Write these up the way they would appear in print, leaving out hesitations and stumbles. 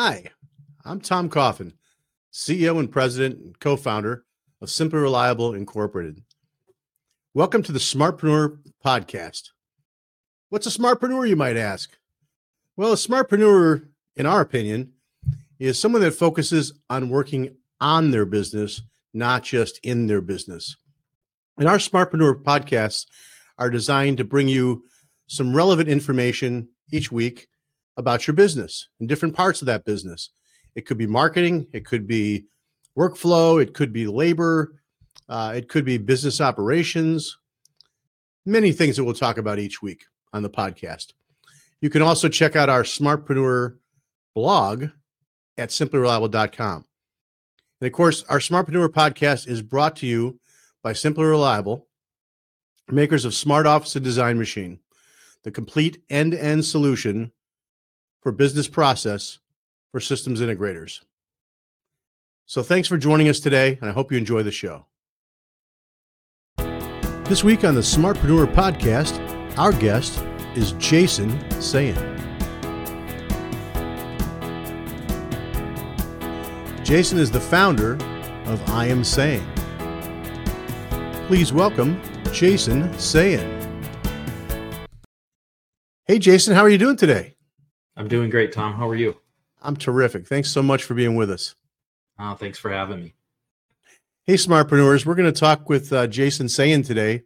Hi, I'm Tom Coffin, CEO and president and co-founder of Simply Reliable Incorporated. Welcome to the Smartpreneur Podcast. What's a smartpreneur, you might ask? Well, a smartpreneur, in our opinion, is someone that focuses on working on their business, not just in their business. And our Smartpreneur Podcasts are designed to bring you some relevant information each week about your business and different parts of that business. It could be marketing, it could be workflow, it could be labor, it could be business operations, many things that we'll talk about each week on the podcast. You can also check out our Smartpreneur blog at simplyreliable.com. And of course, our Smartpreneur Podcast is brought to you by Simply Reliable, makers of Smart Office and Design Machine, the complete end-to-end solution for business process for systems integrators. So thanks for joining us today, and I hope you enjoy the show. This week on the Smartpreneur Podcast, our guest is Jason Sayen. Jason is the founder of I Am Sayen. Please welcome Jason Sayen. Hey, Jason, how are you doing today? I'm doing great, Tom. How are you? I'm terrific. Thanks so much for being with us. Thanks for having me. Hey, Smartpreneurs. We're going to talk with Jason Sayen today.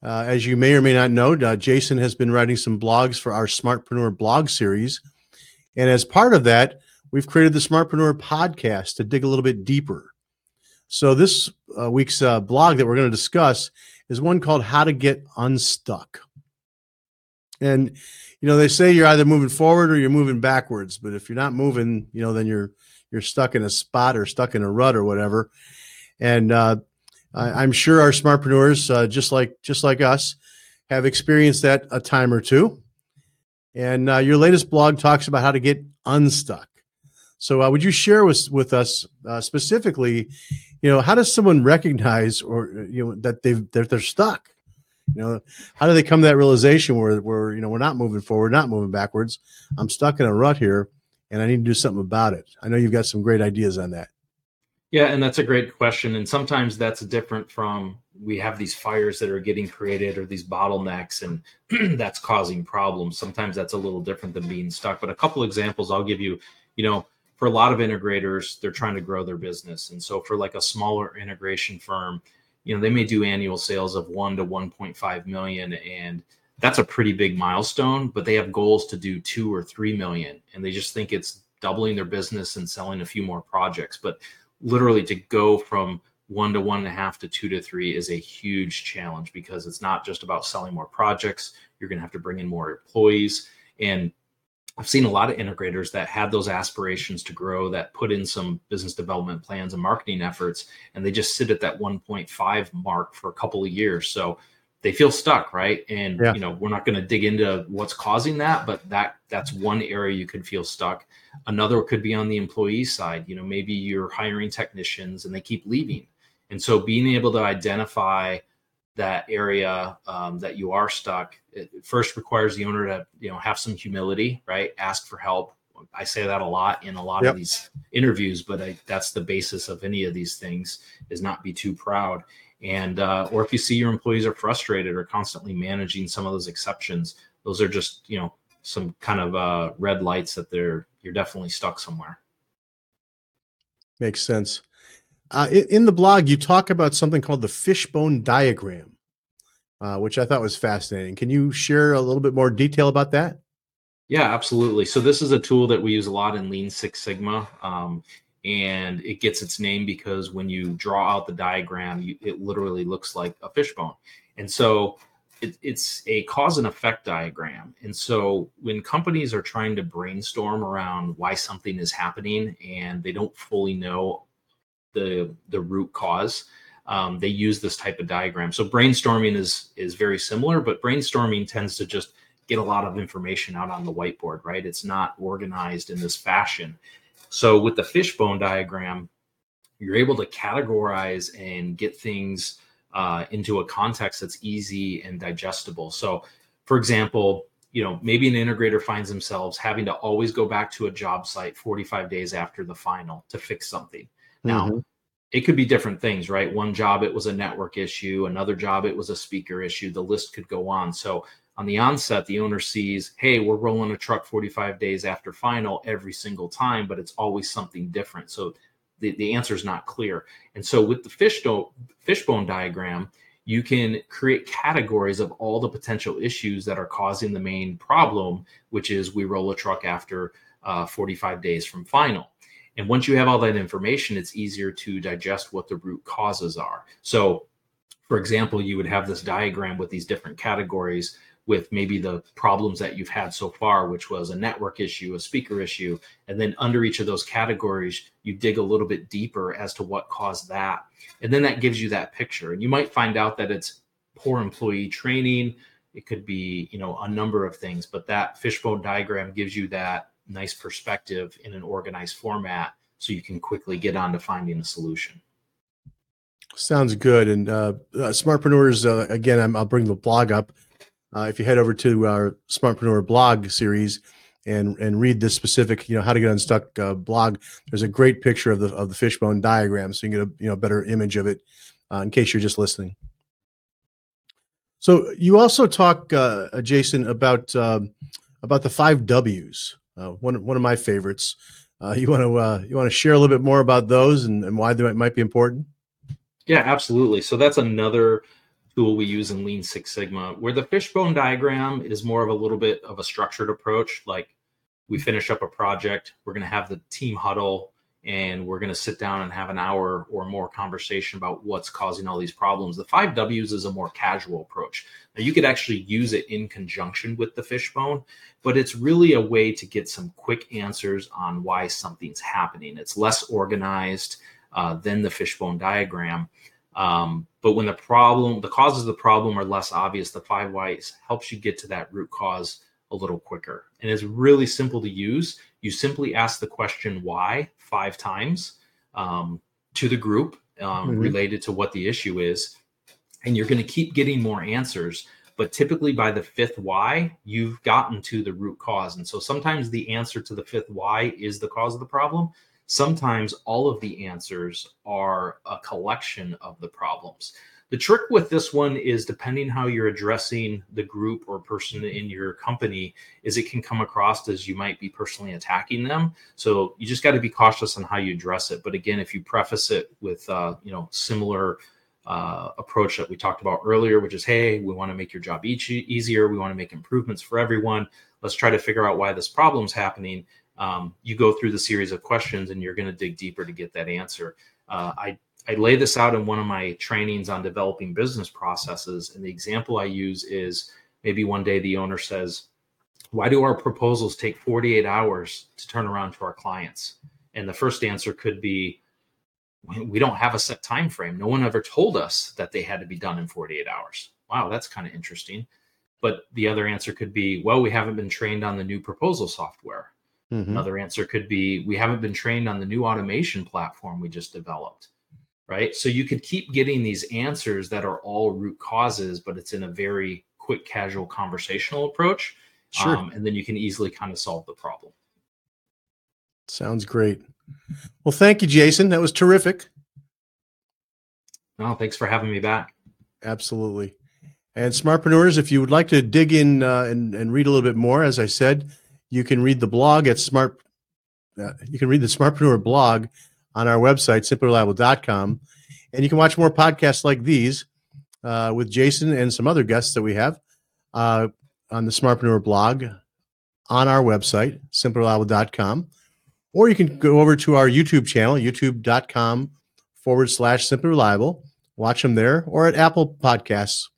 As you may or may not know, Jason has been writing some blogs for our Smartpreneur blog series. And as part of that, we've created the Smartpreneur Podcast to dig a little bit deeper. So this week's blog that we're going to discuss is one called How to Get Unstuck. And, you know, they say you're either moving forward or you're moving backwards, but if you're not moving, you know, then you're stuck in a spot or stuck in a rut or whatever. And I'm sure our smartpreneurs, just like us, have experienced that a time or two. And your latest blog talks about how to get unstuck. So would you share with us specifically, you know, how does someone recognize or, you know, that they're stuck? You know, how do they come to that realization where, you know, we're not moving forward, not moving backwards. I'm stuck in a rut here and I need to do something about it. I know you've got some great ideas on that. Yeah. And that's a great question. And sometimes that's different from, we have these fires that are getting created or these bottlenecks, and that's causing problems. Sometimes that's a little different than being stuck, but a couple examples I'll give you, you know, for a lot of integrators, they're trying to grow their business. And so for like a smaller integration firm, you know, they may do annual sales of 1 to 1.5 million. And that's a pretty big milestone, but they have goals to do 2 or 3 million. And they just think it's doubling their business and selling a few more projects. But literally to go from 1 to 1.5 to 2 to 3 is a huge challenge, because it's not just about selling more projects. You're going to have to bring in more employees. And I've seen a lot of integrators that had those aspirations to grow, that put in some business development plans and marketing efforts, and they just sit at that 1.5 mark for a couple of years. So they feel stuck, right? And yeah, you know, we're not going to dig into what's causing that, but that's one area you could feel stuck. Another could be on the employee side. You know, maybe you're hiring technicians and they keep leaving. And so being able to identify that area that you are stuck, it first requires the owner to, you know, have some humility, right? Ask for help. I say that a lot in a lot of these interviews, but that's the basis of any of these things, is not be too proud. And, or if you see your employees are frustrated or constantly managing some of those exceptions, those are just, you know, some kind of red lights that you're definitely stuck somewhere. Makes sense. In the blog, you talk about something called the fishbone diagram, which I thought was fascinating. Can you share a little bit more detail about that? Yeah, absolutely. So this is a tool that we use a lot in Lean Six Sigma, and it gets its name because when you draw out the diagram, it literally looks like a fishbone. And so it's a cause and effect diagram. And so when companies are trying to brainstorm around why something is happening and they don't fully know the root cause, they use this type of diagram. So brainstorming is very similar, but brainstorming tends to just get a lot of information out on the whiteboard, right? It's not organized in this fashion. So with the fishbone diagram, you're able to categorize and get things into a context that's easy and digestible. So for example, you know, maybe an integrator finds themselves having to always go back to a job site 45 days after the final to fix something. Now, it could be different things, right? One job, it was a network issue. Another job, it was a speaker issue. The list could go on. So on the onset, the owner sees, hey, we're rolling a truck 45 days after final every single time, but it's always something different. So the answer is not clear. And so with the fishbone diagram, you can create categories of all the potential issues that are causing the main problem, which is we roll a truck after 45 days from final. And once you have all that information, it's easier to digest what the root causes are. So, for example, you would have this diagram with these different categories with maybe the problems that you've had so far, which was a network issue, a speaker issue. And then under each of those categories, you dig a little bit deeper as to what caused that. And then that gives you that picture. And you might find out that it's poor employee training. It could be, you know, a number of things, but that fishbone diagram gives you that nice perspective in an organized format so you can quickly get on to finding a solution. Sounds good. And Smartpreneurs, again, I'll bring the blog up. If you head over to our Smartpreneur blog series and read this specific, you know, how to get unstuck blog, there's a great picture of the fishbone diagram, so you can get a better image of it in case you're just listening. So you also talk, Jason, about the 5 W's, one of my favorites. You want to share a little bit more about those and why they might be important? Yeah, absolutely. So that's another tool we use in Lean Six Sigma, where the fishbone diagram is more of a little bit of a structured approach. Like we finish up a project, we're going to have the team huddle, and we're going to sit down and have an hour or more conversation about what's causing all these problems. The 5 W's is a more casual approach. Now, you could actually use it in conjunction with the fishbone, but it's really a way to get some quick answers on why something's happening. It's less organized than the fishbone diagram. But when the causes of the problem are less obvious, the 5 Whys helps you get to that root cause a little quicker. And it's really simple to use. You simply ask the question why 5 times to the group related to what the issue is. And you're going to keep getting more answers. But typically by the 5th why, you've gotten to the root cause. And so sometimes the answer to the 5th why is the cause of the problem. Sometimes all of the answers are a collection of the problems. The trick with this one is, depending how you're addressing the group or person in your company, is it can come across as you might be personally attacking them. So you just got to be cautious on how you address it. But again, if you preface it with similar approach that we talked about earlier, which is, hey, we want to make your job easier. We want to make improvements for everyone. Let's try to figure out why this problem's happening. You go through the series of questions and you're going to dig deeper to get that answer. I lay this out in one of my trainings on developing business processes. And the example I use is, maybe one day the owner says, why do our proposals take 48 hours to turn around to our clients? And the first answer could be, we don't have a set time frame. No one ever told us that they had to be done in 48 hours. Wow, that's kind of interesting. But the other answer could be, well, we haven't been trained on the new proposal software. Another answer could be, we haven't been trained on the new automation platform we just developed, right? So you could keep getting these answers that are all root causes, but it's in a very quick, casual, conversational approach. Sure. And then you can easily kind of solve the problem. Sounds great. Well, thank you, Jason. That was terrific. No, thanks for having me back. Absolutely. And Smartpreneurs, if you would like to dig in and read a little bit more, as I said, you can read the blog at you can read the Smartpreneur blog on our website, simplyreliable.com. And you can watch more podcasts like these with Jason and some other guests that we have on the Smartpreneur blog on our website, simplyreliable.com. Or you can go over to our YouTube channel, youtube.com/simplyreliable. Watch them there, or at Apple Podcasts.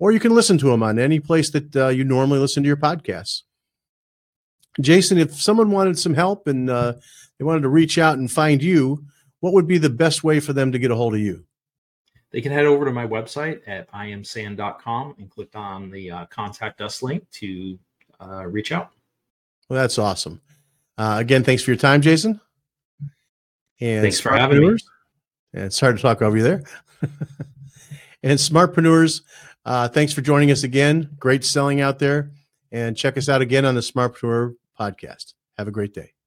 Or you can listen to them on any place that you normally listen to your podcasts. Jason, if someone wanted some help and they wanted to reach out and find you, what would be the best way for them to get a hold of you? They can head over to my website at IamSan.com and click on the Contact Us link to reach out. Well, that's awesome. Again, thanks for your time, Jason. And thanks for having me. And it's hard to talk over you there. And Smartpreneurs, thanks for joining us again. Great selling out there. and check us out again on the Smartpreneur Podcast. Have a great day.